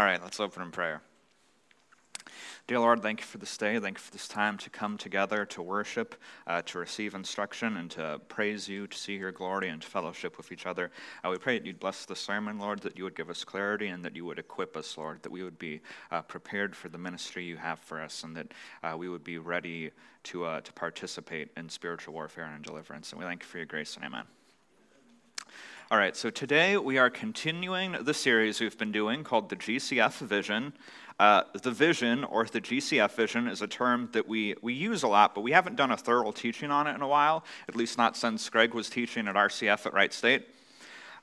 All right, let's open in prayer. Dear Lord, thank you for this day. Thank you for this time to come together, to worship, to receive instruction, and to praise you, to see your glory, and to fellowship with each other. We pray that you'd bless the sermon, Lord, that you would give us clarity, and that you would equip us, Lord, that we would be prepared for the ministry you have for us, and that we would be ready to participate in spiritual warfare and deliverance. And we thank you for your grace, and amen. All right, so today we are continuing the series we've been doing called the GCF Vision. The vision, or the GCF vision, is a term that we use a lot, but we haven't done a thorough teaching on it in a while, at least not since Greg was teaching at RCF at Wright State.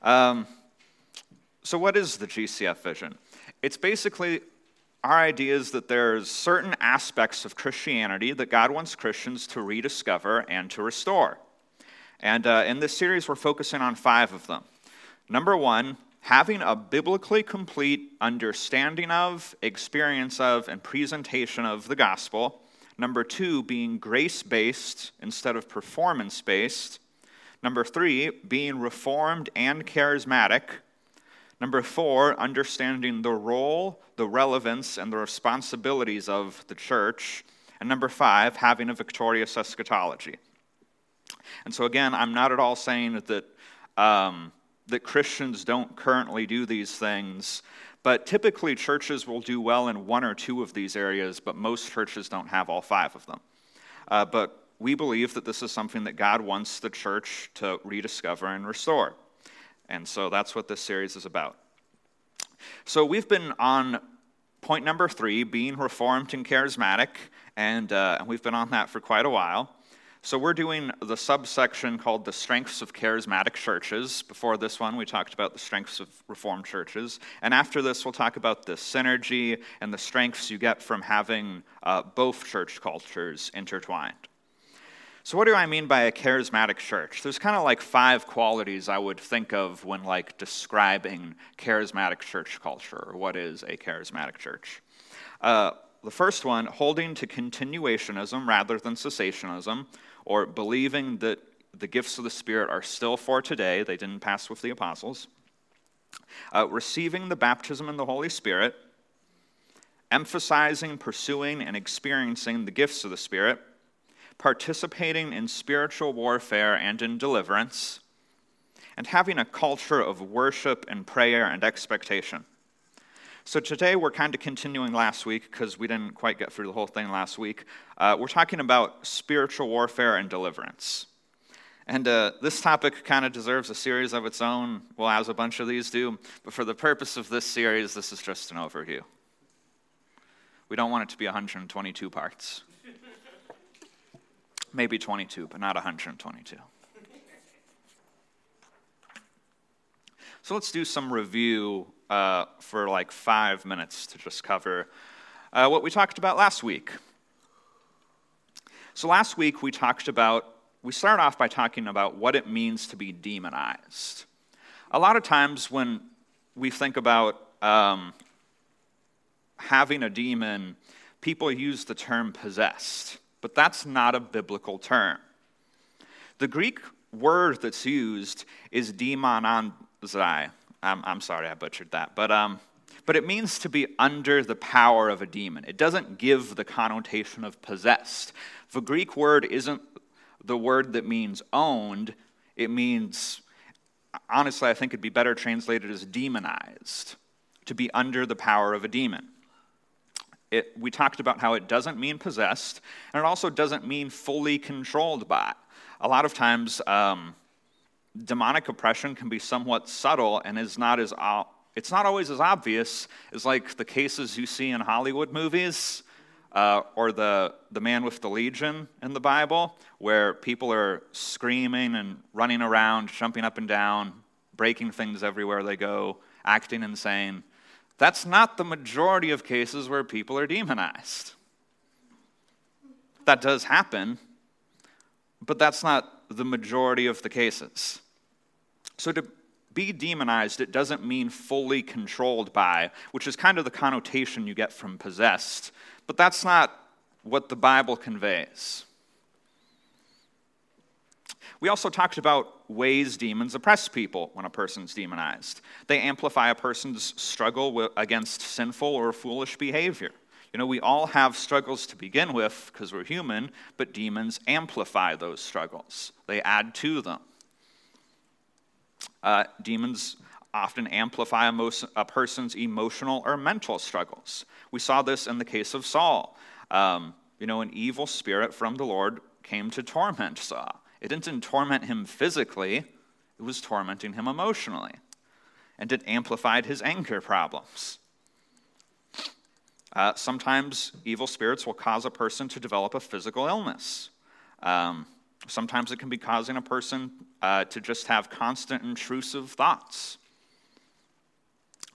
So what is the GCF vision? It's basically our idea is that there's certain aspects of Christianity that God wants Christians to rediscover and to restore. And in this series, we're focusing on 5 of them. Number 1, having a biblically complete understanding of, experience of, and presentation of the gospel. Number 2, being grace-based instead of performance-based. Number 3, being reformed and charismatic. Number 4, understanding the role, the relevance, and the responsibilities of the church. And number 5, having a victorious eschatology. And so again, I'm not at all saying that Christians don't currently do these things, but typically churches will do well in 1 or 2 of these areas, but most churches don't have all 5 of them. But we believe that this is something that God wants the church to rediscover and restore. And so that's what this series is about. So we've been on point number 3, being reformed and charismatic, and we've been on that for quite a while. So we're doing the subsection called the strengths of charismatic churches. Before this one, we talked about the strengths of reformed churches. And after this, we'll talk about the synergy and the strengths you get from having both church cultures intertwined. So what do I mean by a charismatic church? There's kind of like 5 qualities I would think of when like describing charismatic church culture, or what is a charismatic church. The first one, holding to continuationism rather than cessationism, or believing that the gifts of the Spirit are still for today. They didn't pass with the apostles. Receiving the baptism in the Holy Spirit. Emphasizing, pursuing, and experiencing the gifts of the Spirit. Participating in spiritual warfare and in deliverance. And having a culture of worship and prayer and expectation. So today we're kind of continuing last week because we didn't quite get through the whole thing last week. We're talking about spiritual warfare and deliverance. And this topic kind of deserves a series of its own, well, as a bunch of these do. But for the purpose of this series, this is just an overview. We don't want it to be 122 parts. Maybe 22, but not 122. So let's do some review for like 5 minutes to just cover what we talked about last week. So last week we started off by talking about what it means to be demonized. A lot of times when we think about having a demon, people use the term possessed, but that's not a biblical term. The Greek word that's used is demononzai. I'm sorry I butchered that, but it means to be under the power of a demon. It doesn't give the connotation of possessed. The Greek word isn't the word that means owned. It means, honestly, I think it'd be better translated as demonized, to be under the power of a demon. We talked about how it doesn't mean possessed, and it also doesn't mean fully controlled by. A lot of times, demonic oppression can be somewhat subtle and it's not always as obvious as like the cases you see in Hollywood movies or the man with the legion in the Bible, where people are screaming and running around, jumping up and down, breaking things everywhere they go, acting insane. That's not the majority of cases where people are demonized. That does happen, but that's not the majority of the cases. So to be demonized, it doesn't mean fully controlled by, which is kind of the connotation you get from possessed, but that's not what the Bible conveys. We also talked about ways demons oppress people when a person's demonized. They amplify a person's struggle against sinful or foolish behavior. You know, we all have struggles to begin with because we're human, but demons amplify those struggles. They add to them. Demons often amplify a person's emotional or mental struggles. We saw this in the case of Saul. An evil spirit from the Lord came to torment Saul. It didn't torment him physically, it was tormenting him emotionally. And it amplified his anger problems. Sometimes evil spirits will cause a person to develop a physical illness. Sometimes it can be causing a person to just have constant intrusive thoughts.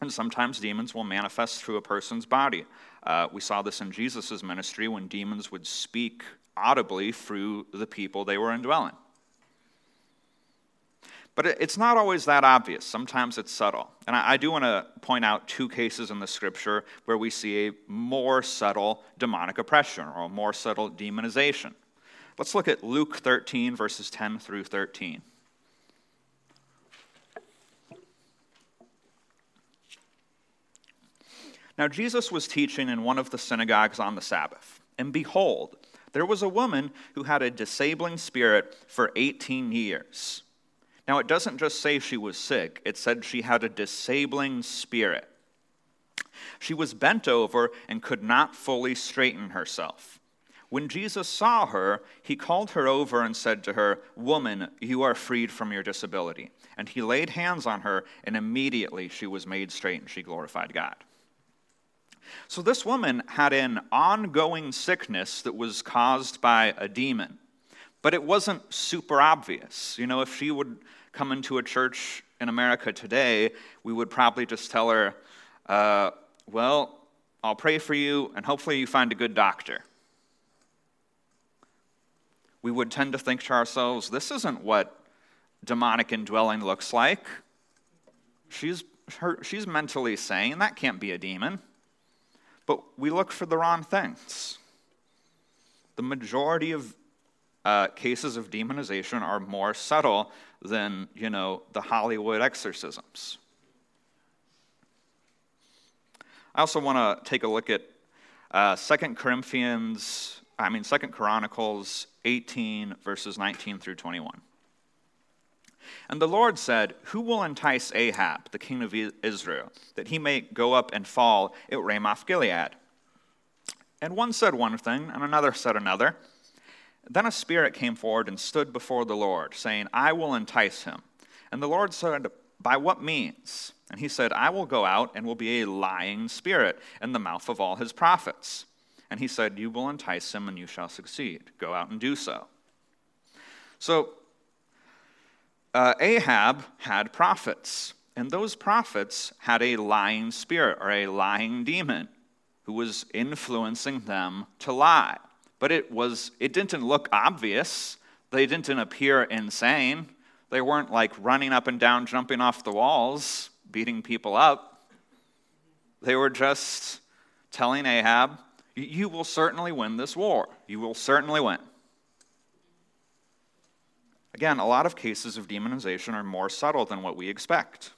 And sometimes demons will manifest through a person's body. We saw this in Jesus' ministry when demons would speak audibly through the people they were indwelling. But it's not always that obvious. Sometimes it's subtle. And I do want to point out two cases in the scripture where we see a more subtle demonic oppression or a more subtle demonization. Let's look at Luke 13, verses 10 through 13. Now Jesus was teaching in one of the synagogues on the Sabbath, and behold, there was a woman who had a disabling spirit for 18 years. Now, it doesn't just say she was sick. It said she had a disabling spirit. She was bent over and could not fully straighten herself. When Jesus saw her, he called her over and said to her, "Woman, you are freed from your disability." And he laid hands on her, and immediately she was made straight, and she glorified God. So this woman had an ongoing sickness that was caused by a demon. But it wasn't super obvious. You know, if she would come into a church in America today, we would probably just tell her, well, I'll pray for you, and hopefully you find a good doctor. We would tend to think to ourselves, this isn't what demonic indwelling looks like. She's mentally sane. That can't be a demon. But we look for the wrong things. The majority of cases of demonization are more subtle than, the Hollywood exorcisms. I also want to take a look at 2 Chronicles 18, verses 19 through 21. And the Lord said, "Who will entice Ahab, the king of Israel, that he may go up and fall at Ramoth-Gilead?" And one said one thing, and another said another. Then a spirit came forward and stood before the Lord, saying, "I will entice him." And the Lord said, "By what means?" And he said, "I will go out and will be a lying spirit in the mouth of all his prophets." And he said, "You will entice him, and you shall succeed. Go out and do so." So, Ahab had prophets, and those prophets had a lying spirit or a lying demon who was influencing them to lie. But it didn't look obvious. They didn't appear insane. They weren't like running up and down, jumping off the walls, beating people up. They were just telling Ahab, "You will certainly win this war. You will certainly win." Again, a lot of cases of demonization are more subtle than what we expect.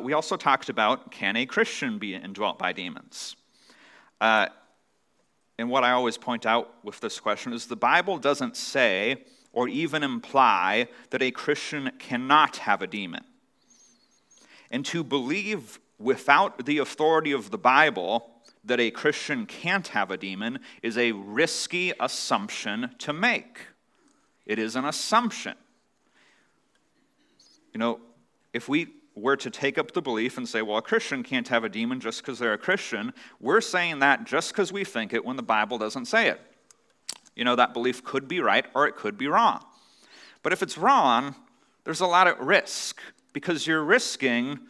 We also talked about, can a Christian be indwelt by demons? And what I always point out with this question is the Bible doesn't say or even imply that a Christian cannot have a demon. And to believe without the authority of the Bible that a Christian can't have a demon is a risky assumption to make. It is an assumption. If we were to take up the belief and say, well, a Christian can't have a demon just because they're a Christian, we're saying that just because we think it when the Bible doesn't say it. That belief could be right or it could be wrong. But if it's wrong, there's a lot at risk because you're risking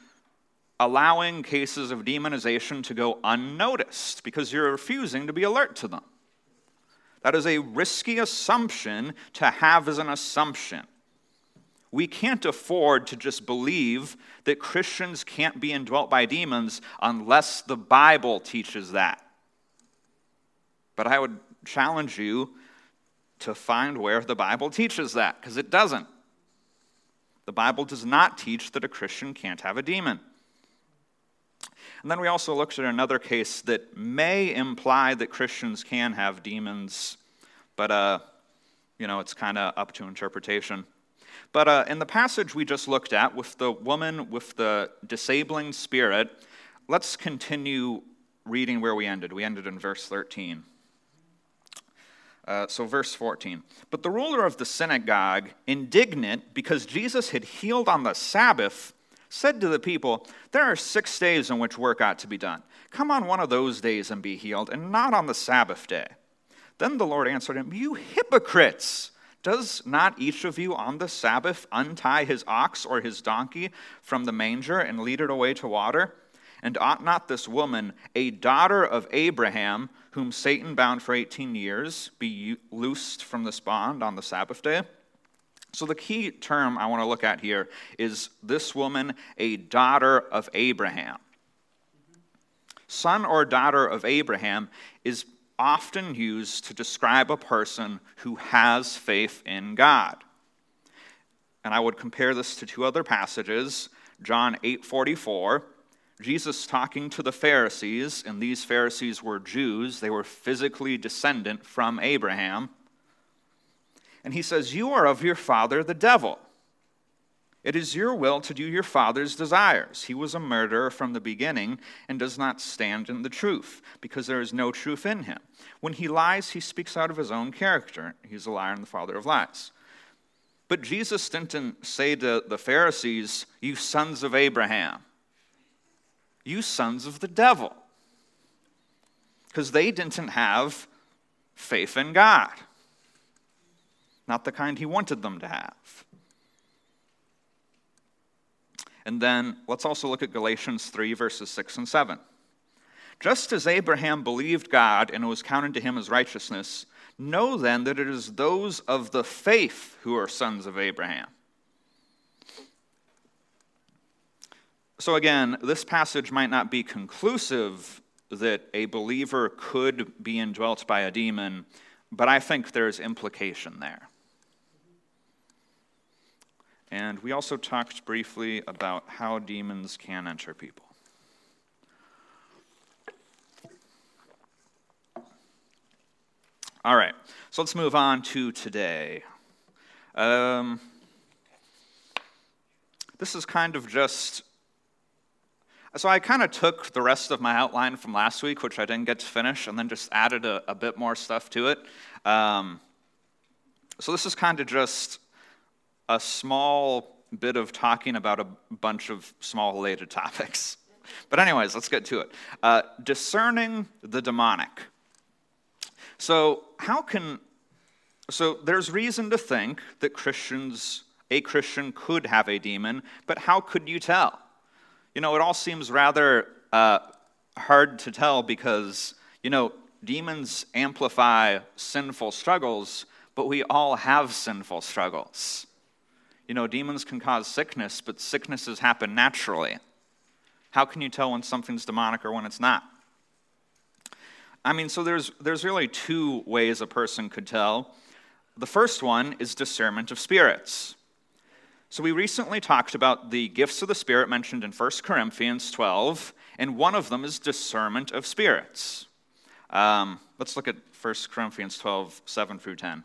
allowing cases of demonization to go unnoticed because you're refusing to be alert to them. That is a risky assumption to have as an assumption. We can't afford to just believe that Christians can't be indwelt by demons unless the Bible teaches that. But I would challenge you to find where the Bible teaches that, because it doesn't. The Bible does not teach that a Christian can't have a demon. And then we also looked at another case that may imply that Christians can have demons, but it's kind of up to interpretation. But in the passage we just looked at with the woman with the disabling spirit, let's continue reading where we ended. We ended in verse 13. So verse 14. But the ruler of the synagogue, indignant because Jesus had healed on the Sabbath, said to the people, "There are 6 days on which work ought to be done. Come on one of those days and be healed, and not on the Sabbath day." Then the Lord answered him, "You hypocrites! Does not each of you on the Sabbath untie his ox or his donkey from the manger and lead it away to water? And ought not this woman, a daughter of Abraham, whom Satan bound for 18 years, be loosed from this bond on the Sabbath day?" So the key term I want to look at here is this woman, a daughter of Abraham. Son or daughter of Abraham is often used to describe a person who has faith in God. And I would compare this to two other passages. John 8:44, Jesus talking to the Pharisees, and these Pharisees were Jews. They were physically descendant from Abraham. And he says, "You are of your father, the devil. It is your will to do your father's desires. He was a murderer from the beginning and does not stand in the truth, because there is no truth in him. When he lies, he speaks out of his own character. He's a liar and the father of lies." But Jesus didn't say to the Pharisees, "You sons of Abraham, you sons of the devil," because they didn't have faith in God. Not the kind he wanted them to have. And then let's also look at Galatians 3, verses 6 and 7. "Just as Abraham believed God and it was counted to him as righteousness, know then that it is those of the faith who are sons of Abraham." So again, this passage might not be conclusive that a believer could be indwelt by a demon, but I think there's implication there. And we also talked briefly about how demons can enter people. All right, so let's move on to today. This is kind of just... So I kind of took the rest of my outline from last week, which I didn't get to finish, and then just added a bit more stuff to it. So this is kind of just... a small bit of talking about a bunch of small related topics. But anyways, let's get to it. Discerning the demonic. So there's reason to think that a Christian could have a demon, but how could you tell? It all seems rather hard to tell because, demons amplify sinful struggles, but we all have sinful struggles. Demons can cause sickness, but sicknesses happen naturally. How can you tell when something's demonic or when it's not? So there's really two ways a person could tell. The first one is discernment of spirits. So we recently talked about the gifts of the Spirit mentioned in 1 Corinthians 12, and one of them is discernment of spirits. Let's look at 1 Corinthians 12, 7 through 10.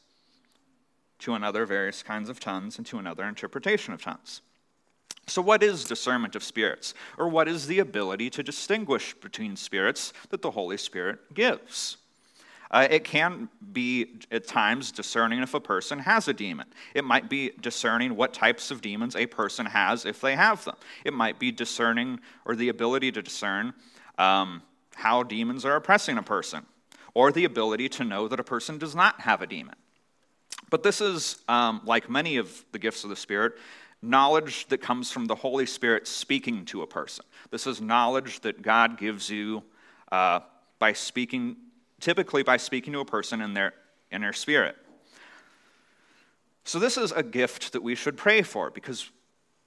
To another various kinds of tongues, and to another interpretation of tongues." So what is discernment of spirits? Or what is the ability to distinguish between spirits that the Holy Spirit gives? It can be, at times, discerning if a person has a demon. It might be discerning what types of demons a person has if they have them. It might be discerning, or the ability to discern, how demons are oppressing a person, or the ability to know that a person does not have a demon. But this is, like many of the gifts of the Spirit, knowledge that comes from the Holy Spirit speaking to a person. This is knowledge that God gives you by speaking, typically by speaking to a person in their inner spirit. So this is a gift that we should pray for, because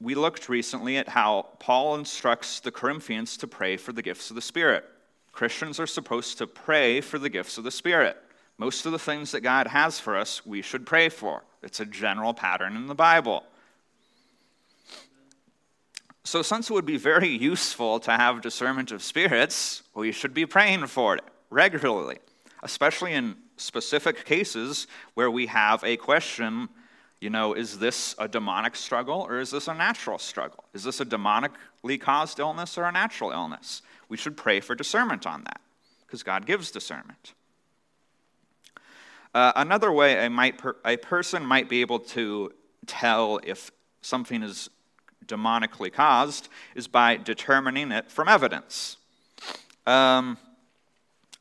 we looked recently at how Paul instructs the Corinthians to pray for the gifts of the Spirit. Christians are supposed to pray for the gifts of the Spirit. Most of the things that God has for us, we should pray for. It's a general pattern in the Bible. So since it would be very useful to have discernment of spirits, we should be praying for it regularly, especially in specific cases where we have a question, you know, is this a demonic struggle or is this a natural struggle? Is this a demonically caused illness or a natural illness? We should pray for discernment on that, because God gives discernment. Another way a person might be able to tell if something is demonically caused is by determining it from evidence. And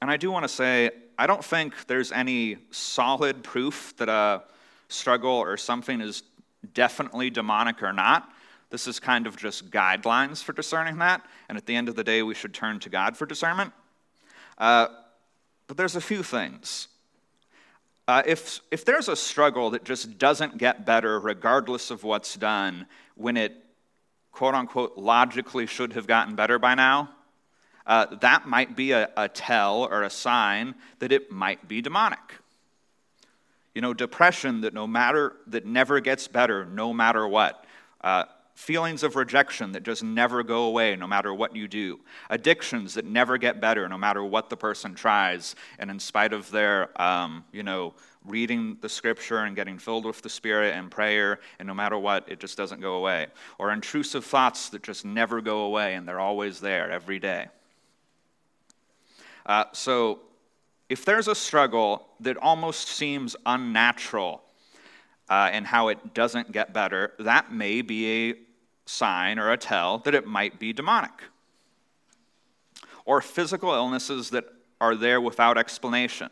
I do want to say, I don't think there's any solid proof that a struggle or something is definitely demonic or not. This is kind of just guidelines for discerning that, and at the end of the day, we should turn to God for discernment. But there's a few things. If there's a struggle that just doesn't get better regardless of what's done, when it, quote-unquote, logically should have gotten better by now, that might be a tell or a sign that it might be demonic. You know, depression that never gets better no matter what. Feelings of rejection that just never go away no matter what you do. Addictions that never get better no matter what the person tries. And in spite of their, reading the scripture and getting filled with the Spirit and prayer, and no matter what, it just doesn't go away. Or intrusive thoughts that just never go away and they're always there every day. So if there's a struggle that almost seems unnatural and how it doesn't get better, that may be a sign or a tell that it might be demonic. Or physical illnesses that are there without explanation.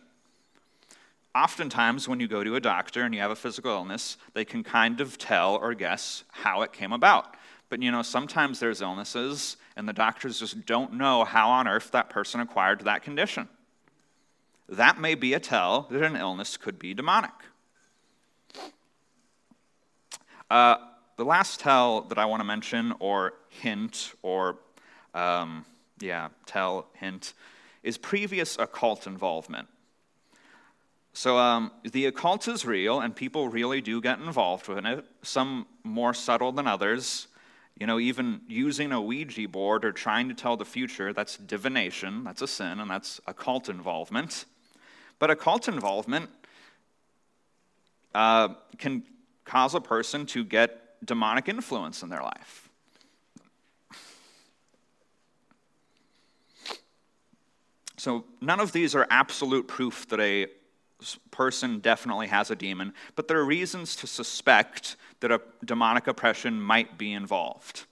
Oftentimes when you go to a doctor and you have a physical illness, they can kind of tell or guess how it came about. But, you know, sometimes there's illnesses and the doctors just don't know how on earth that person acquired that condition. That may be a tell that an illness could be demonic. The last tell that I want to mention, or hint, or, is previous occult involvement. So the occult is real, and people really do get involved with it, some more subtle than others. You know, even using a Ouija board or trying to tell the future, that's divination, that's a sin, and that's occult involvement. But occult involvement can cause a person to get demonic influence in their life. So none of these are absolute proof that a person definitely has a demon, but there are reasons to suspect that a demonic oppression might be involved.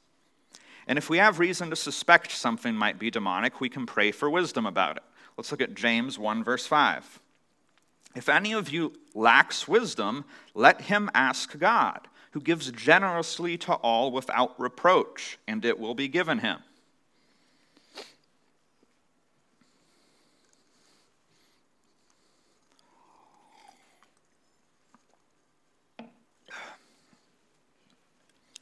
And if we have reason to suspect something might be demonic, we can pray for wisdom about it. Let's look at James 1, verse 5. If any of you lacks wisdom, let him ask God, who gives generously to all without reproach, and it will be given him.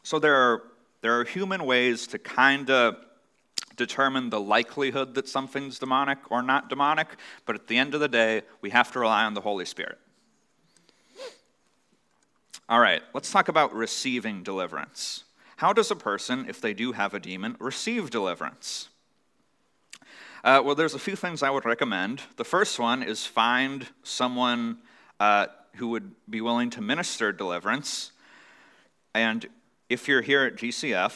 So there are human ways to kind of determine the likelihood that something's demonic or not demonic, but at the end of the day, we have to rely on the Holy Spirit. All right, let's talk about receiving deliverance. How does a person, if they do have a demon, receive deliverance? Well, there's a few things I would recommend. The first one is find someone who would be willing to minister deliverance. And if you're here at GCF,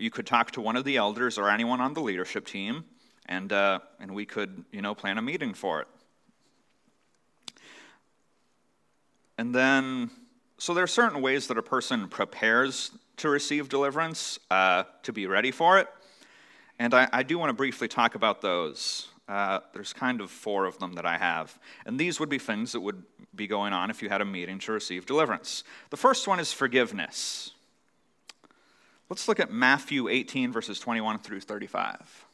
you could talk to one of the elders or anyone on the leadership team, and we could, you know, plan a meeting for it. And then, so there are certain ways that a person prepares to receive deliverance, to be ready for it, and I do want to briefly talk about those. There's kind of four of them that I have. And these would be things that would be going on if you had a meeting to receive deliverance. The first one is forgiveness. Let's look at Matthew 18, verses 21 through 35.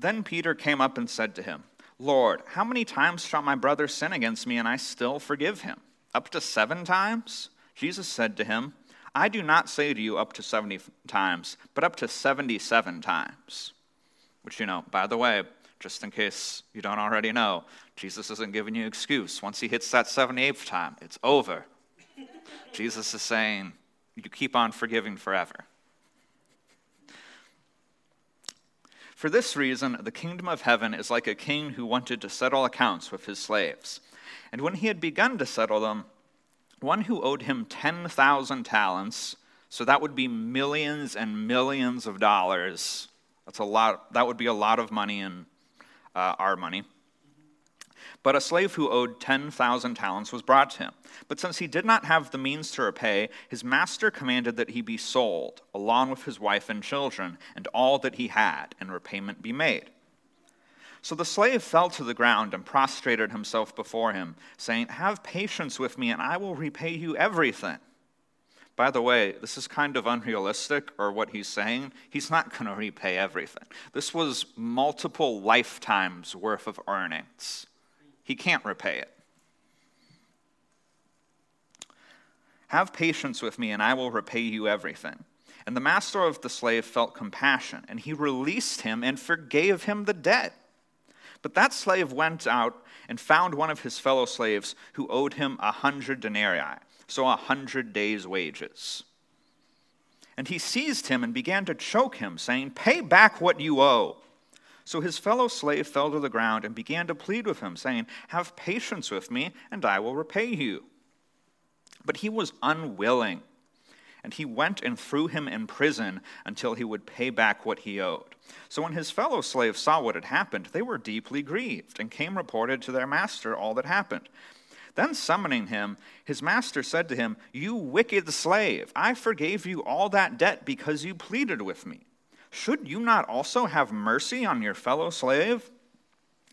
Then Peter came up and said to him, "Lord, how many times shall my brother sin against me and I still forgive him? Up to 7 times? Jesus said to him, "I do not say to you up to 70 times, but up to 77 times. Which, by the way, just in case you don't already know, Jesus isn't giving you an excuse. Once he hits that 78th time, it's over. Jesus is saying, you keep on forgiving forever. For this reason, the kingdom of heaven is like a king who wanted to settle accounts with his slaves. And when he had begun to settle them, one who owed him 10,000 talents, so that would be millions and millions of dollars. That's a lot. That would be a lot of money in our money. But a slave who owed 10,000 talents was brought to him. But since he did not have the means to repay, his master commanded that he be sold, along with his wife and children, and all that he had, and repayment be made. So the slave fell to the ground and prostrated himself before him, saying, 'Have patience with me, and I will repay you everything.'" By the way, this is kind of unrealistic, or what he's saying. He's not going to repay everything. This was multiple lifetimes worth of earnings. He can't repay it. "Have patience with me, and I will repay you everything." And the master of the slave felt compassion, and he released him and forgave him the debt. But that slave went out and found one of his fellow slaves who owed him 100 denarii, so 100 days' wages. And he seized him and began to choke him, saying, "Pay back what you owe." So his fellow slave fell to the ground and began to plead with him, saying, "Have patience with me, and I will repay you." But he was unwilling, and he went and threw him in prison until he would pay back what he owed. So when his fellow slaves saw what had happened, they were deeply grieved and came reported to their master all that happened. Then summoning him, his master said to him, "You wicked slave, I forgave you all that debt because you pleaded with me. Should you not also have mercy on your fellow slave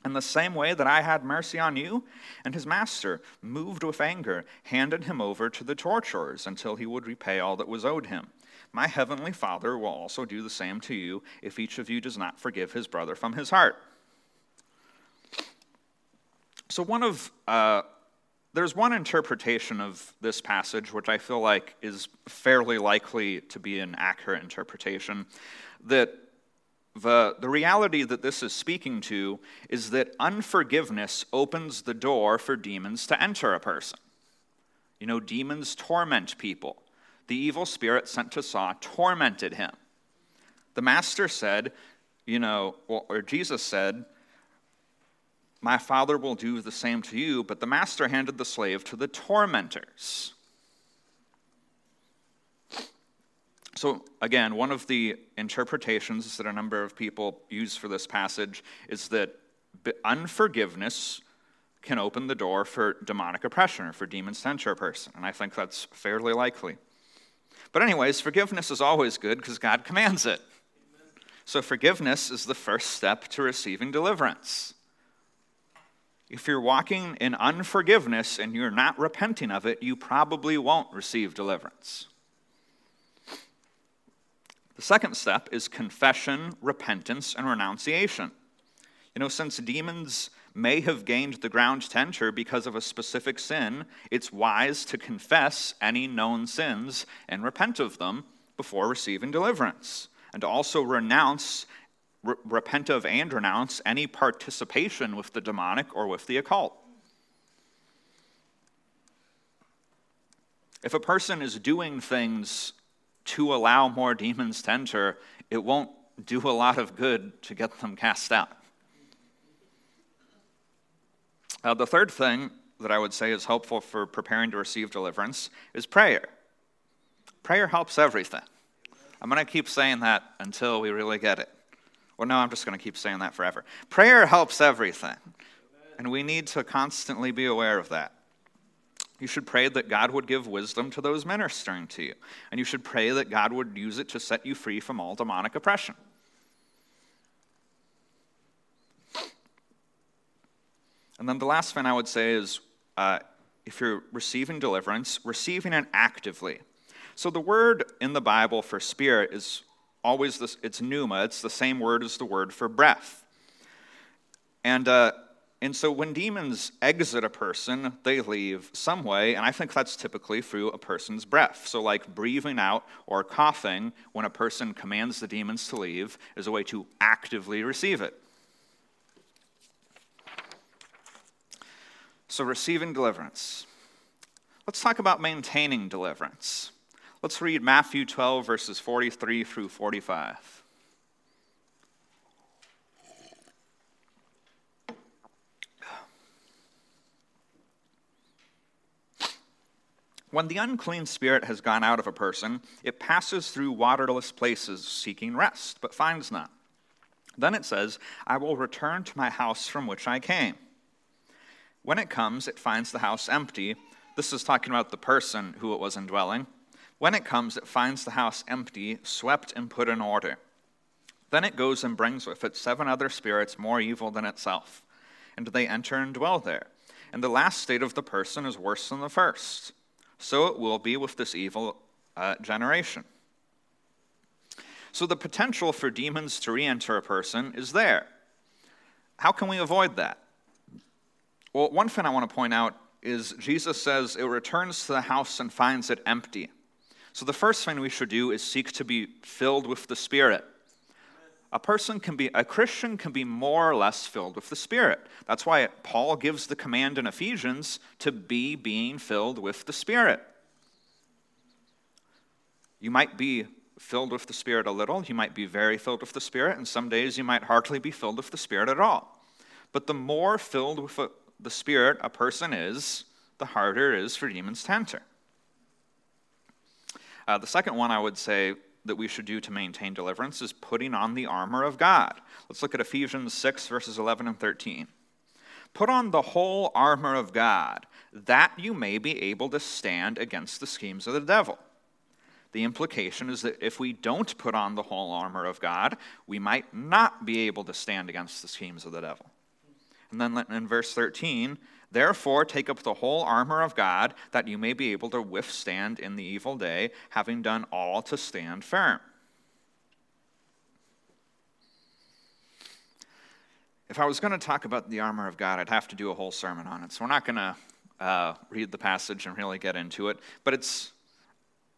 in the same way that I had mercy on you?" And his master, moved with anger, handed him over to the torturers until he would repay all that was owed him. My heavenly Father will also do the same to you if each of you does not forgive his brother from his heart. So there's one interpretation of this passage, which I feel like is fairly likely to be an accurate interpretation, that the reality that this is speaking to is that unforgiveness opens the door for demons to enter a person. Demons torment people. The evil spirit sent to Saul tormented him. The master said, or Jesus said, "My Father will do the same to you," but the master handed the slave to the tormentors. So again, one of the interpretations that a number of people use for this passage is that unforgiveness can open the door for demonic oppression or for demons to enter a person, and I think that's fairly likely. But anyways, forgiveness is always good because God commands it. Amen. So forgiveness is the first step to receiving deliverance. If you're walking in unforgiveness and you're not repenting of it, you probably won't receive deliverance. The second step is confession, repentance, and renunciation. Since demons may have gained the ground to enter because of a specific sin, it's wise to confess any known sins and repent of them before receiving deliverance, and also repent of and renounce any participation with the demonic or with the occult. If a person is doing things to allow more demons to enter, it won't do a lot of good to get them cast out. The third thing that I would say is helpful for preparing to receive deliverance is prayer. Prayer helps everything. I'm going to keep saying that until we really get it. Well, no, I'm just going to keep saying that forever. Prayer helps everything, and we need to constantly be aware of that. You should pray that God would give wisdom to those ministering to you. And you should pray that God would use it to set you free from all demonic oppression. And then the last thing I would say is, if you're receiving deliverance, receiving it actively. So the word in the Bible for spirit is always this, it's pneuma. It's the same word as the word for breath. And so when demons exit a person, they leave some way, and I think that's typically through a person's breath. So like breathing out or coughing when a person commands the demons to leave is a way to actively receive it. So receiving deliverance. Let's talk about maintaining deliverance. Let's read Matthew 12, verses 43 through 45. When the unclean spirit has gone out of a person, it passes through waterless places seeking rest, but finds none. Then it says, I will return to my house from which I came. When it comes, it finds the house empty. This is talking about the person who it was indwelling. When it comes, it finds the house empty, swept and put in order. Then it goes and brings with it 7 other spirits more evil than itself, and they enter and dwell there. And the last state of the person is worse than the first. So it will be with this evil generation. So the potential for demons to re-enter a person is there. How can we avoid that? Well, one thing I want to point out is Jesus says it returns to the house and finds it empty. So the first thing we should do is seek to be filled with the Spirit. A Christian can be more or less filled with the Spirit. That's why Paul gives the command in Ephesians to be being filled with the Spirit. You might be filled with the Spirit a little, you might be very filled with the Spirit, and some days you might hardly be filled with the Spirit at all. But the more filled with the Spirit a person is, the harder it is for demons to enter. The second one I would say that we should do to maintain deliverance is putting on the armor of God. Let's look at Ephesians 6, verses 11 and 13. Put on the whole armor of God, that you may be able to stand against the schemes of the devil. The implication is that if we don't put on the whole armor of God, we might not be able to stand against the schemes of the devil. And then in verse 13, therefore take up the whole armor of God, that you may be able to withstand in the evil day, having done all to stand firm. If I was going to talk about the armor of God, I'd have to do a whole sermon on it. So we're not going to read the passage and really get into it. But it's,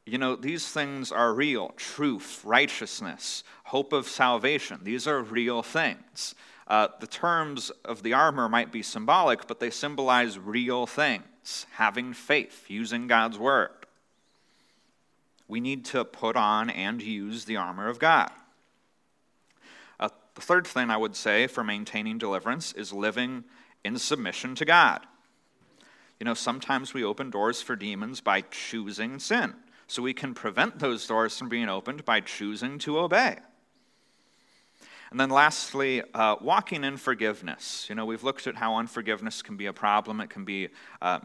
these things are real. Truth, righteousness, hope of salvation. These are real things. The terms of the armor might be symbolic, but they symbolize real things, having faith, using God's word. We need to put on and use the armor of God. The third thing I would say for maintaining deliverance is living in submission to God. Sometimes we open doors for demons by choosing sin, so we can prevent those doors from being opened by choosing to obey. And then lastly, walking in forgiveness. We've looked at how unforgiveness can be a problem. It can be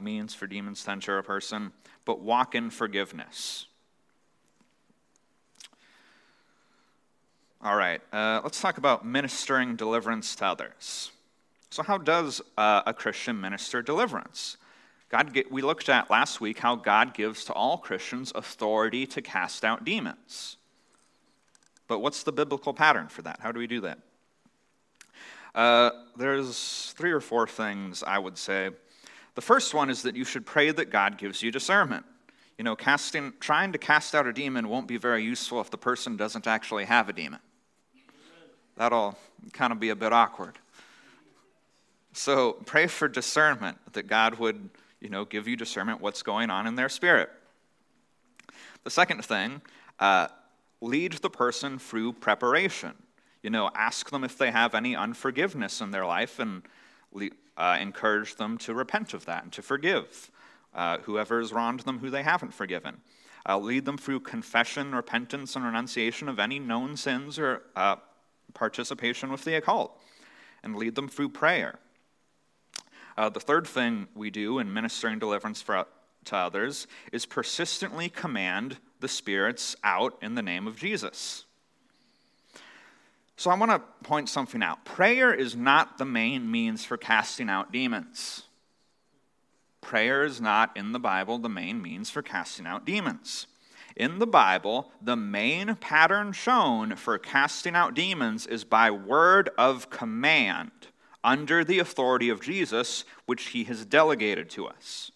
means for demons to enter a person. But walk in forgiveness. All right, let's talk about ministering deliverance to others. So how does a Christian minister deliverance? We looked at last week how God gives to all Christians authority to cast out demons. But what's the biblical pattern for that? How do we do that? There's 3 or 4 things I would say. The first one is that you should pray that God gives you discernment. Trying to cast out a demon won't be very useful if the person doesn't actually have a demon. That'll kind of be a bit awkward. So pray for discernment, that God would, give you discernment what's going on in their spirit. The second thing, lead the person through preparation. Ask them if they have any unforgiveness in their life and encourage them to repent of that and to forgive whoever has wronged them who they haven't forgiven. Lead them through confession, repentance, and renunciation of any known sins or participation with the occult. And lead them through prayer. The third thing we do in ministering deliverance for to others is persistently command the spirits out in the name of Jesus. So I want to point something out. Prayer is not the main means for casting out demons. Prayer is not, in the Bible, the main means for casting out demons. In the Bible, the main pattern shown for casting out demons is by word of command under the authority of Jesus, which he has delegated to us.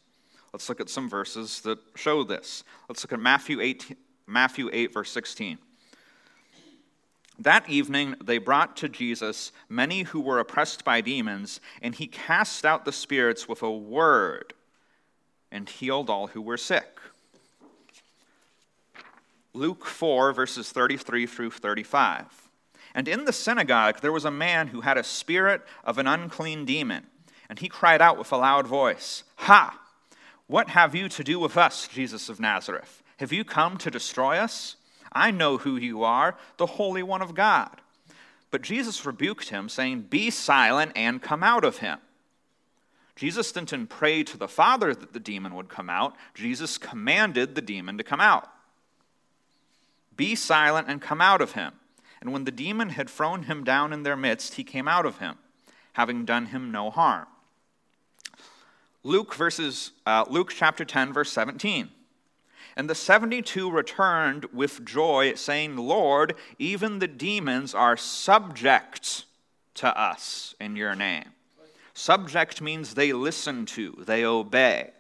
Let's look at some verses that show this. Let's look at Matthew 8, verse 16. That evening they brought to Jesus many who were oppressed by demons, and he cast out the spirits with a word and healed all who were sick. Luke 4, verses 33 through 35. And in the synagogue there was a man who had a spirit of an unclean demon, and he cried out with a loud voice, "Ha! What have you to do with us, Jesus of Nazareth? Have you come to destroy us? I know who you are, the Holy One of God." But Jesus rebuked him, saying, "Be silent and come out of him." Jesus didn't pray to the Father that the demon would come out. Jesus commanded the demon to come out. "Be silent and come out of him." And when the demon had thrown him down in their midst, he came out of him, having done him no harm. Luke chapter 10, verse 17. And the 72 returned with joy, saying, "Lord, even the demons are subject to us in your name." Subject means they listen to, they obey.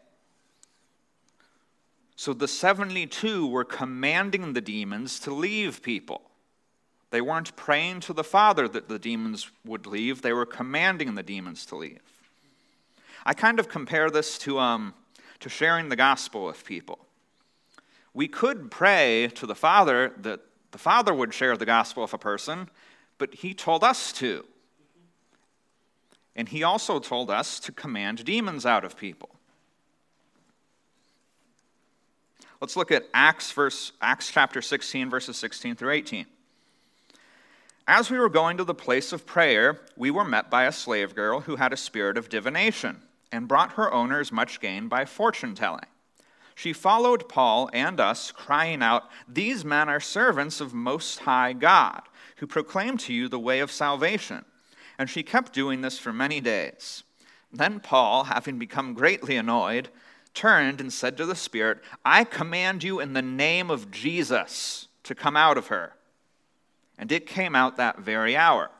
So the 72 were commanding the demons to leave people. They weren't praying to the Father that the demons would leave. They were commanding the demons to leave. I kind of compare this to sharing the gospel with people. We could pray to the Father that the Father would share the gospel with a person, but he told us to. And he also told us to command demons out of people. Let's look at Acts chapter 16, verses 16 through 18. As we were going to the place of prayer, we were met by a slave girl who had a spirit of divination and brought her owners much gain by fortune-telling. She followed Paul and us, crying out, "These men are servants of Most High God, who proclaim to you the way of salvation." And she kept doing this for many days. Then Paul, having become greatly annoyed, turned and said to the spirit, "I command you in the name of Jesus to come out of her." And it came out that very hour.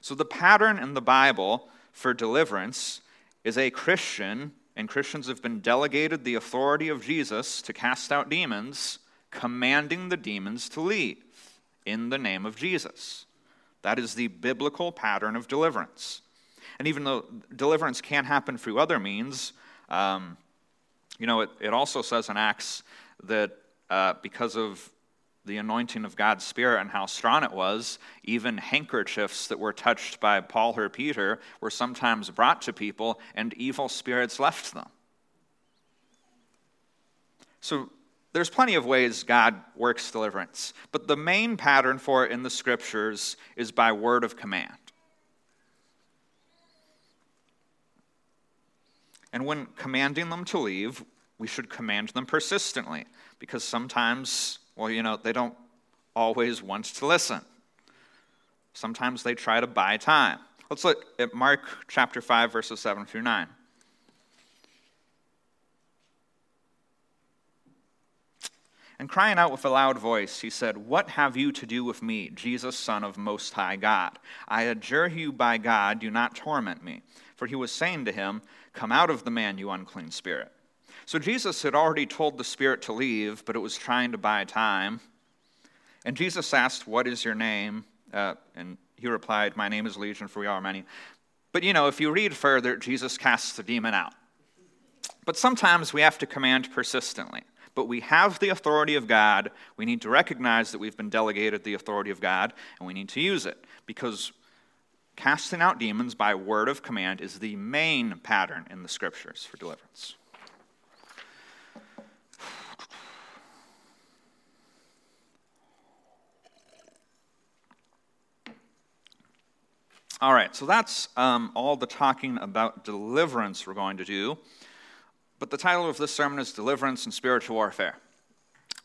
So the pattern in the Bible for deliverance is a Christian, and Christians have been delegated the authority of Jesus to cast out demons, commanding the demons to leave in the name of Jesus. That is the biblical pattern of deliverance. And even though deliverance can happen through other means, it also says in Acts that because of the anointing of God's Spirit and how strong it was, even handkerchiefs that were touched by Paul or Peter were sometimes brought to people, and evil spirits left them. So there's plenty of ways God works deliverance, but the main pattern for it in the Scriptures is by word of command. And when commanding them to leave, we should command them persistently, because sometimes they don't always want to listen. Sometimes they try to buy time. Let's look at Mark chapter 5, verses 7 through 9. And crying out with a loud voice, he said, "What have you to do with me, Jesus, Son of Most High God? I adjure you by God, do not torment me." For he was saying to him, "Come out of the man, you unclean spirit." So Jesus had already told the spirit to leave, but it was trying to buy time. And Jesus asked, "What is your name?" And he replied, "My name is Legion, for we are many." But if you read further, Jesus casts the demon out. But sometimes we have to command persistently. But we have the authority of God. We need to recognize that we've been delegated the authority of God, and we need to use it. Because casting out demons by word of command is the main pattern in the Scriptures for deliverance. All right, so that's all the talking about deliverance we're going to do. But the title of this sermon is Deliverance and Spiritual Warfare.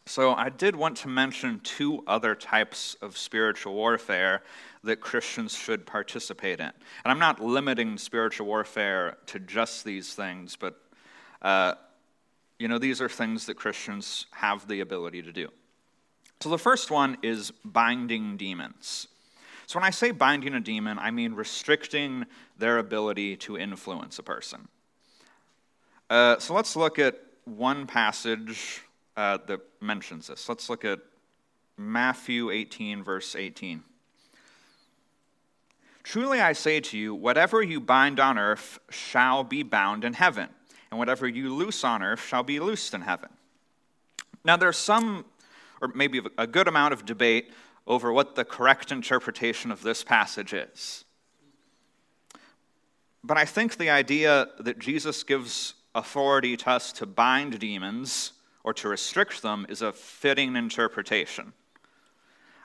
So I did want to mention two other types of spiritual warfare that Christians should participate in. And I'm not limiting spiritual warfare to just these things, but these are things that Christians have the ability to do. So the first one is binding demons. So when I say binding a demon, I mean restricting their ability to influence a person. So let's look at one passage that mentions this. Let's look at Matthew 18, verse 18. Truly I say to you, whatever you bind on earth shall be bound in heaven, and whatever you loose on earth shall be loosed in heaven. Now there's some, or maybe a good amount of debate over what the correct interpretation of this passage is. But I think the idea that Jesus gives authority to us to bind demons or to restrict them is a fitting interpretation.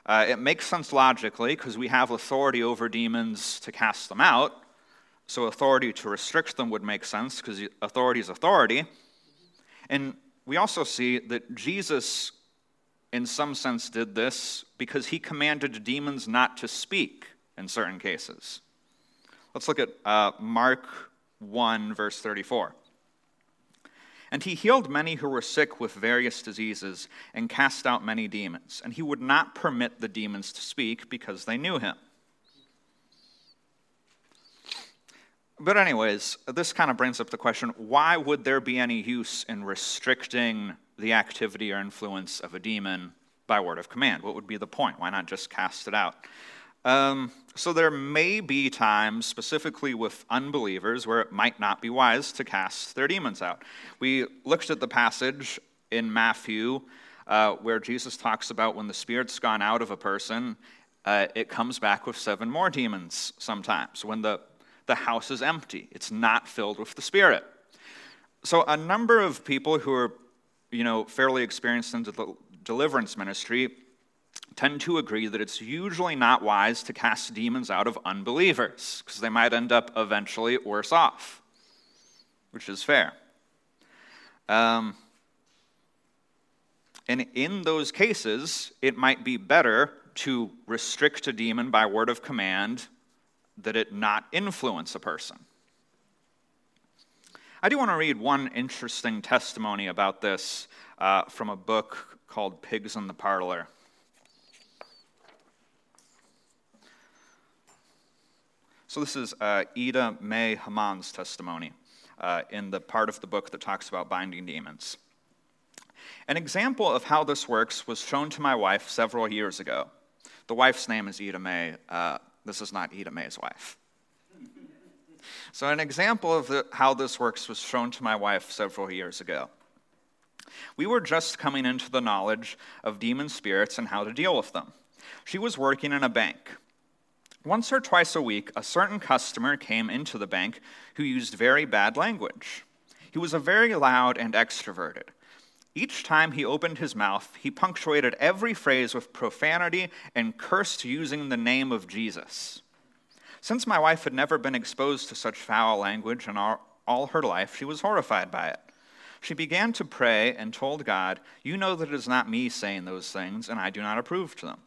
It makes sense logically because we have authority over demons to cast them out, so authority to restrict them would make sense because authority is authority. And we also see that Jesus, in some sense, did this because he commanded demons not to speak in certain cases. Let's look at Mark 1, verse 34. And he healed many who were sick with various diseases and cast out many demons. And he would not permit the demons to speak because they knew him. But anyways, this kind of brings up the question, why would there be any use in restricting the activity or influence of a demon by word of command? What would be the point? Why not just cast it out? So there may be times, specifically with unbelievers, where it might not be wise to cast their demons out. We looked at the passage in Matthew where Jesus talks about when the spirit's gone out of a person, it comes back with 7 more demons sometimes. When the house is empty, it's not filled with the spirit. So a number of people who are fairly experienced in the deliverance ministry tend to agree that it's usually not wise to cast demons out of unbelievers because they might end up eventually worse off, which is fair. And in those cases, it might be better to restrict a demon by word of command that it not influence a person. I do want to read one interesting testimony about this from a book called Pigs in the Parlor. So this is Ida May Haman's testimony in the part of the book that talks about binding demons. An example of how this works was shown to my wife several years ago. The wife's name is Ida May. This is not Ida May's wife. So an example of how this works was shown to my wife several years ago. We were just coming into the knowledge of demon spirits and how to deal with them. She was working in a bank. Once or twice a week, a certain customer came into the bank who used very bad language. He was very loud and extroverted. Each time he opened his mouth, he punctuated every phrase with profanity and cursed using the name of Jesus. Since my wife had never been exposed to such foul language in all her life, she was horrified by it. She began to pray and told God, "You know that it is not me saying those things, and I do not approve to them."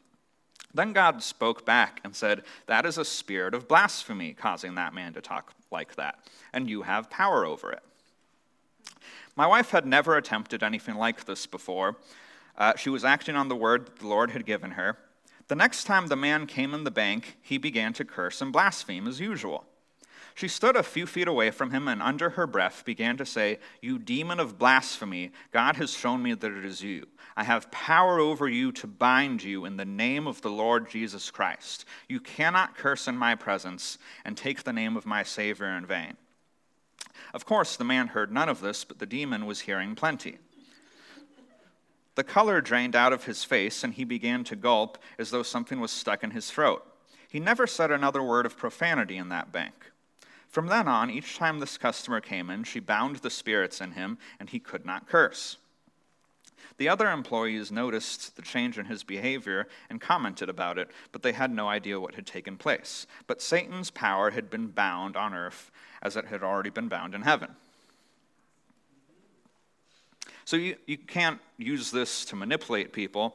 Then God spoke back and said, "That is a spirit of blasphemy causing that man to talk like that, and you have power over it." My wife had never attempted anything like this before. She was acting on the word that the Lord had given her. The next time the man came in the bank, he began to curse and blaspheme as usual. She stood a few feet away from him and under her breath began to say, "You demon of blasphemy, God has shown me that it is you. I have power over you to bind you in the name of the Lord Jesus Christ. You cannot curse in my presence and take the name of my Savior in vain." Of course, the man heard none of this, but the demon was hearing plenty. The color drained out of his face and he began to gulp as though something was stuck in his throat. He never said another word of profanity in that bank. From then on, each time this customer came in, she bound the spirits in him, and he could not curse. The other employees noticed the change in his behavior and commented about it, but they had no idea what had taken place. But Satan's power had been bound on earth as it had already been bound in heaven. So you can't use this to manipulate people.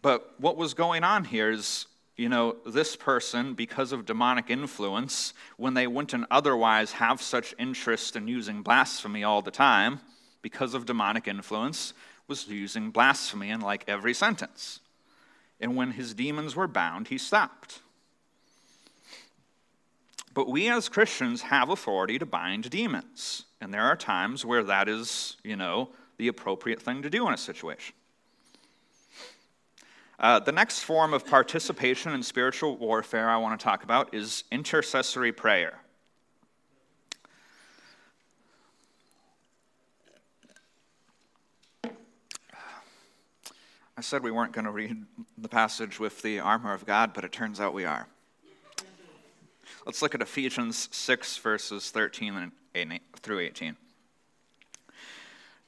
But what was going on here is, you know, this person, because of demonic influence, when they wouldn't otherwise have such interest in using blasphemy all the time, because of demonic influence, was using blasphemy in like every sentence. And when his demons were bound, he stopped. But we as Christians have authority to bind demons. And there are times where that is, you know, the appropriate thing to do in a situation. The next form of participation in spiritual warfare I want to talk about is intercessory prayer. I said we weren't going to read the passage with the armor of God, but it turns out we are. Let's look at Ephesians 6, verses 13 through 18.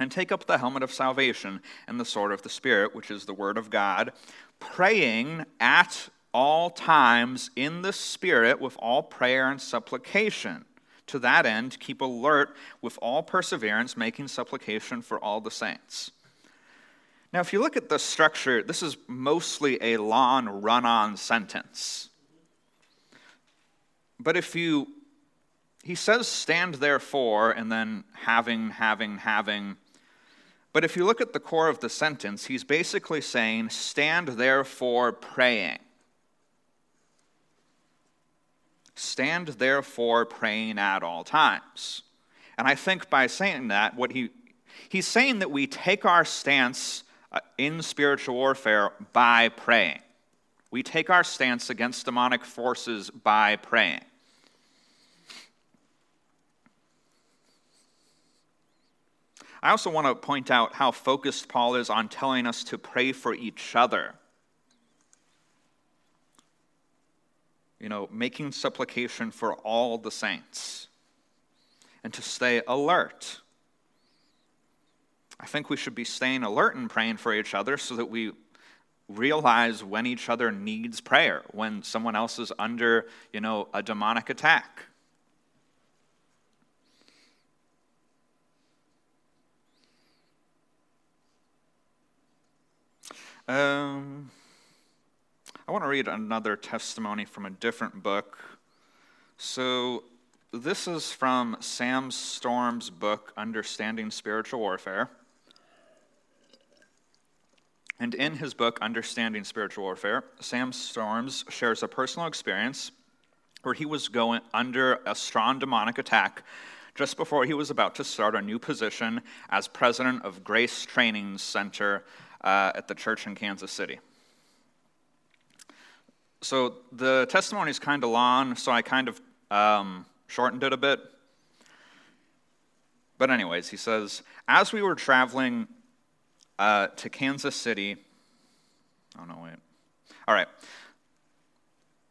and take up the helmet of salvation and the sword of the Spirit, which is the word of God, praying at all times in the Spirit with all prayer and supplication. To that end, keep alert with all perseverance, making supplication for all the saints. Now, if you look at the structure, this is mostly a long run-on sentence. But if you, he says, stand therefore, and then having. But if you look at the core of the sentence, he's basically saying, stand therefore praying. Stand therefore praying at all times. And I think by saying that, what he's saying that we take our stance in spiritual warfare by praying. We take our stance against demonic forces by praying. I also want to point out how focused Paul is on telling us to pray for each other. You know, making supplication for all the saints and to stay alert. I think we should be staying alert and praying for each other so that we realize when each other needs prayer, when someone else is under, you know, a demonic attack. I want to read another testimony from a different book. So this is from Sam Storms' book, Understanding Spiritual Warfare. And in his book, Understanding Spiritual Warfare, Sam Storms shares a personal experience where he was going under a strong demonic attack just before he was about to start a new position as president of Grace Training Center at the church in Kansas City. So the testimony is kind of long, so I kind of shortened it a bit. But anyways, he says, as we were traveling to Kansas City. Oh, no, wait. All right.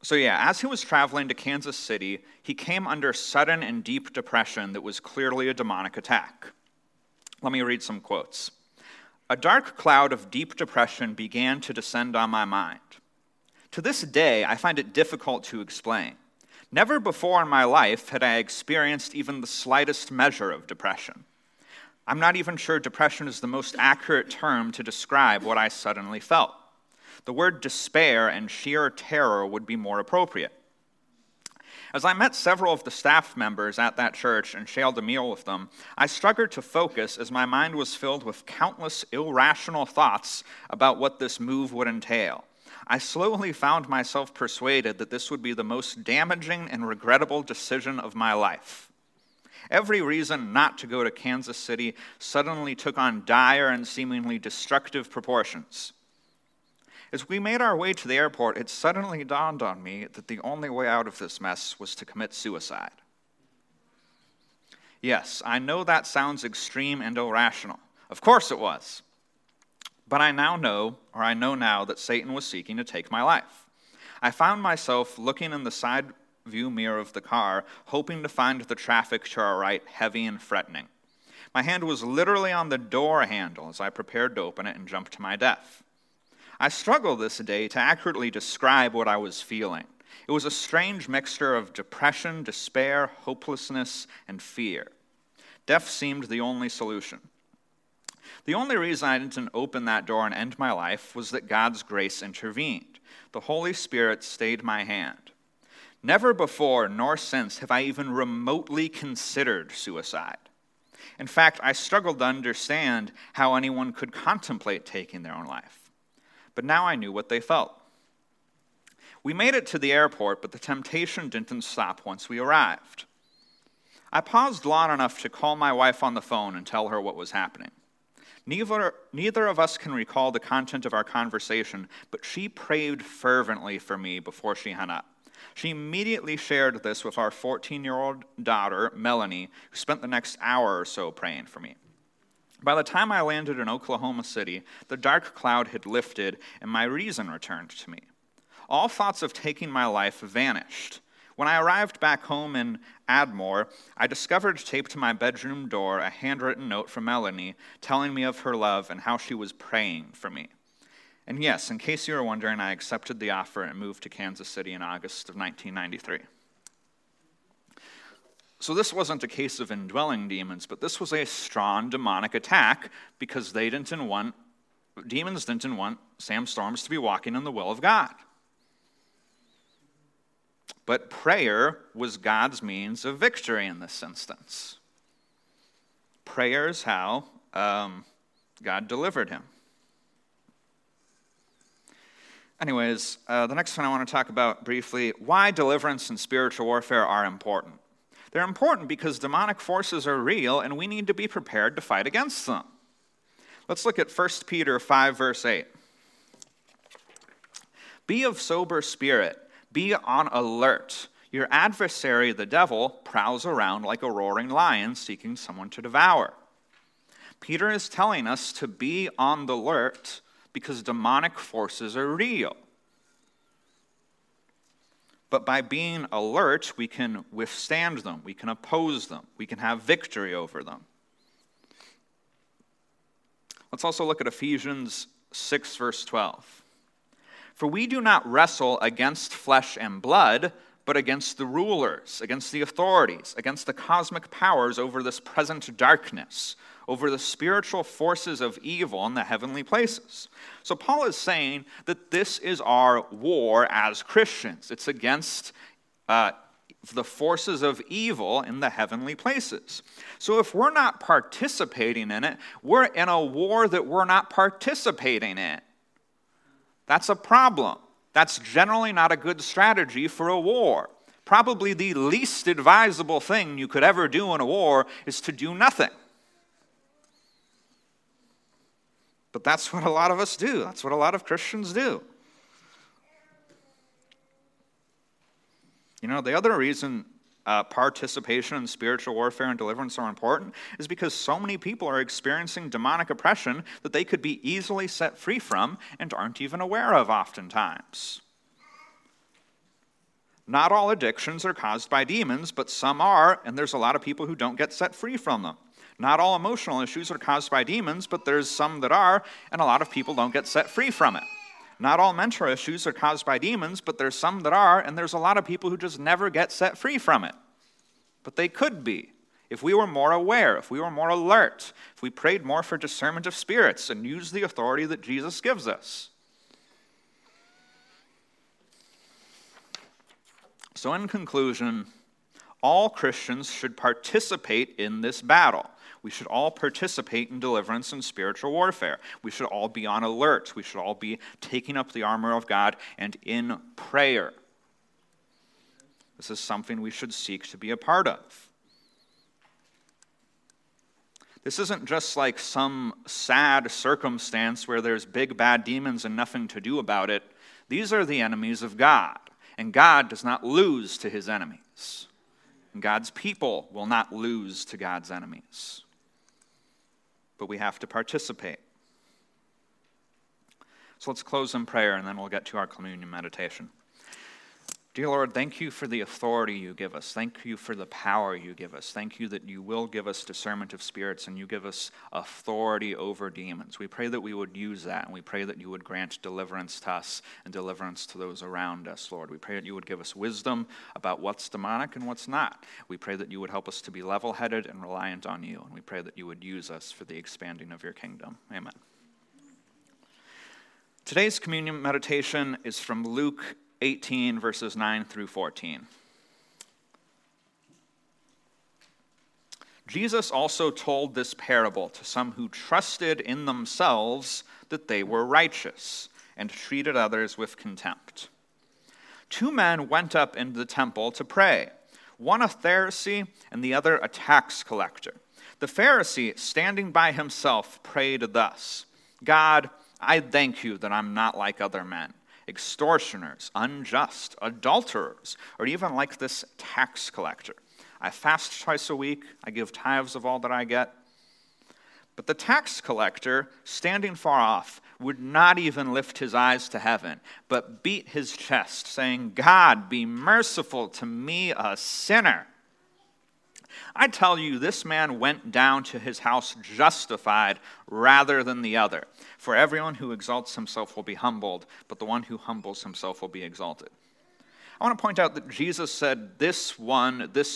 So yeah, as he was traveling to Kansas City, he came under sudden and deep depression that was clearly a demonic attack. Let me read some quotes. A dark cloud of deep depression began to descend on my mind. To this day, I find it difficult to explain. Never before in my life had I experienced even the slightest measure of depression. I'm not even sure depression is the most accurate term to describe what I suddenly felt. The word despair and sheer terror would be more appropriate. As I met several of the staff members at that church and shared a meal with them, I struggled to focus as my mind was filled with countless irrational thoughts about what this move would entail. I slowly found myself persuaded that this would be the most damaging and regrettable decision of my life. Every reason not to go to Kansas City suddenly took on dire and seemingly destructive proportions. As we made our way to the airport, it suddenly dawned on me that the only way out of this mess was to commit suicide. Yes, I know that sounds extreme and irrational. Of course it was. But I know now that Satan was seeking to take my life. I found myself looking in the side view mirror of the car, hoping to find the traffic to our right heavy and threatening. My hand was literally on the door handle as I prepared to open it and jump to my death. I struggle this day to accurately describe what I was feeling. It was a strange mixture of depression, despair, hopelessness, and fear. Death seemed the only solution. The only reason I didn't open that door and end my life was that God's grace intervened. The Holy Spirit stayed my hand. Never before nor since have I even remotely considered suicide. In fact, I struggled to understand how anyone could contemplate taking their own life. But now I knew what they felt. We made it to the airport, but the temptation didn't stop once we arrived. I paused long enough to call my wife on the phone and tell her what was happening. Neither of us can recall the content of our conversation, but she prayed fervently for me before she hung up. She immediately shared this with our 14-year-old daughter, Melanie, who spent the next hour or so praying for me. By the time I landed in Oklahoma City, the dark cloud had lifted and my reason returned to me. All thoughts of taking my life vanished. When I arrived back home in Admore, I discovered taped to my bedroom door a handwritten note from Melanie telling me of her love and how she was praying for me. And yes, in case you were wondering, I accepted the offer and moved to Kansas City in August of 1993. So this wasn't a case of indwelling demons, but this was a strong demonic attack because demons didn't want Sam Storms to be walking in the will of God. But prayer was God's means of victory in this instance. Prayer is how God delivered him. Anyways, the next one I want to talk about briefly, why deliverance and spiritual warfare are important. They're important because demonic forces are real and we need to be prepared to fight against them. Let's look at 1 Peter 5, verse 8. Be of sober spirit. Be on alert. Your adversary, the devil, prowls around like a roaring lion seeking someone to devour. Peter is telling us to be on the alert because demonic forces are real. But by being alert, we can withstand them, we can oppose them, we can have victory over them. Let's also look at Ephesians 6, verse 12. For we do not wrestle against flesh and blood, but against the rulers, against the authorities, against the cosmic powers over this present darkness, over the spiritual forces of evil in the heavenly places. So Paul is saying that this is our war as Christians. It's against the forces of evil in the heavenly places. So if we're not participating in it, we're in a war that we're not participating in. That's a problem. That's generally not a good strategy for a war. Probably the least advisable thing you could ever do in a war is to do nothing. But that's what a lot of us do. That's what a lot of Christians do. You know, the other reason participation in spiritual warfare and deliverance are important is because so many people are experiencing demonic oppression that they could be easily set free from and aren't even aware of oftentimes. Not all addictions are caused by demons, but some are, and there's a lot of people who don't get set free from them. Not all emotional issues are caused by demons, but there's some that are, and a lot of people don't get set free from it. Not all mental issues are caused by demons, but there's some that are, and there's a lot of people who just never get set free from it. But they could be. If we were more aware, if we were more alert, if we prayed more for discernment of spirits and used the authority that Jesus gives us. So in conclusion, all Christians should participate in this battle. We should all participate in deliverance and spiritual warfare. We should all be on alert. We should all be taking up the armor of God and in prayer. This is something we should seek to be a part of. This isn't just like some sad circumstance where there's big bad demons and nothing to do about it. These are the enemies of God, and God does not lose to his enemies. And God's people will not lose to God's enemies. But we have to participate. So let's close in prayer, and then we'll get to our communion meditation. Dear Lord, thank you for the authority you give us. Thank you for the power you give us. Thank you that you will give us discernment of spirits and you give us authority over demons. We pray that we would use that, and we pray that you would grant deliverance to us and deliverance to those around us, Lord. We pray that you would give us wisdom about what's demonic and what's not. We pray that you would help us to be level-headed and reliant on you, and we pray that you would use us for the expanding of your kingdom. Amen. Today's communion meditation is from Luke 18, verses 9 through 14. Jesus also told this parable to some who trusted in themselves that they were righteous and treated others with contempt. 2 men went up into the temple to pray, one a Pharisee and the other a tax collector. The Pharisee, standing by himself, prayed thus, "God, I thank you that I'm not like other men, extortioners, unjust, adulterers, or even like this tax collector. I fast twice a week, I give tithes of all that I get." But the tax collector, standing far off, would not even lift his eyes to heaven, but beat his chest, saying, "God, be merciful to me, a sinner." I tell you, this man went down to his house justified rather than the other. For everyone who exalts himself will be humbled, but the one who humbles himself will be exalted. I want to point out that Jesus said this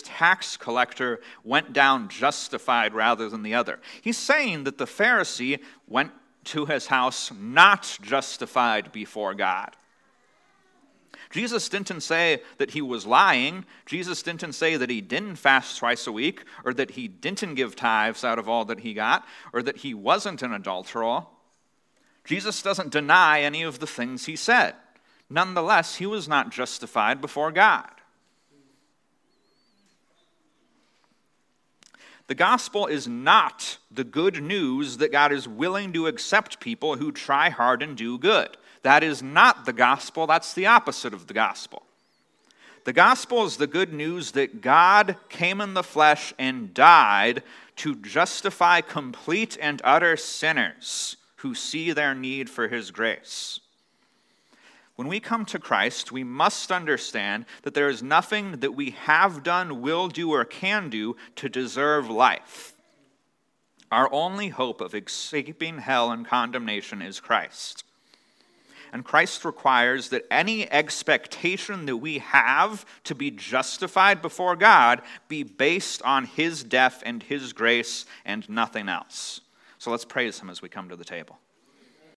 tax collector, went down justified rather than the other. He's saying that the Pharisee went to his house not justified before God. Jesus didn't say that he was lying. Jesus didn't say that he didn't fast twice a week, or that he didn't give tithes out of all that he got, or that he wasn't an adulterer. Jesus doesn't deny any of the things he said. Nonetheless, he was not justified before God. The gospel is not the good news that God is willing to accept people who try hard and do good. That is not the gospel. That's the opposite of the gospel. The gospel is the good news that God came in the flesh and died to justify complete and utter sinners who see their need for his grace. When we come to Christ, we must understand that there is nothing that we have done, will do, or can do to deserve life. Our only hope of escaping hell and condemnation is Christ. And Christ requires that any expectation that we have to be justified before God be based on his death and his grace and nothing else. So let's praise him as we come to the table.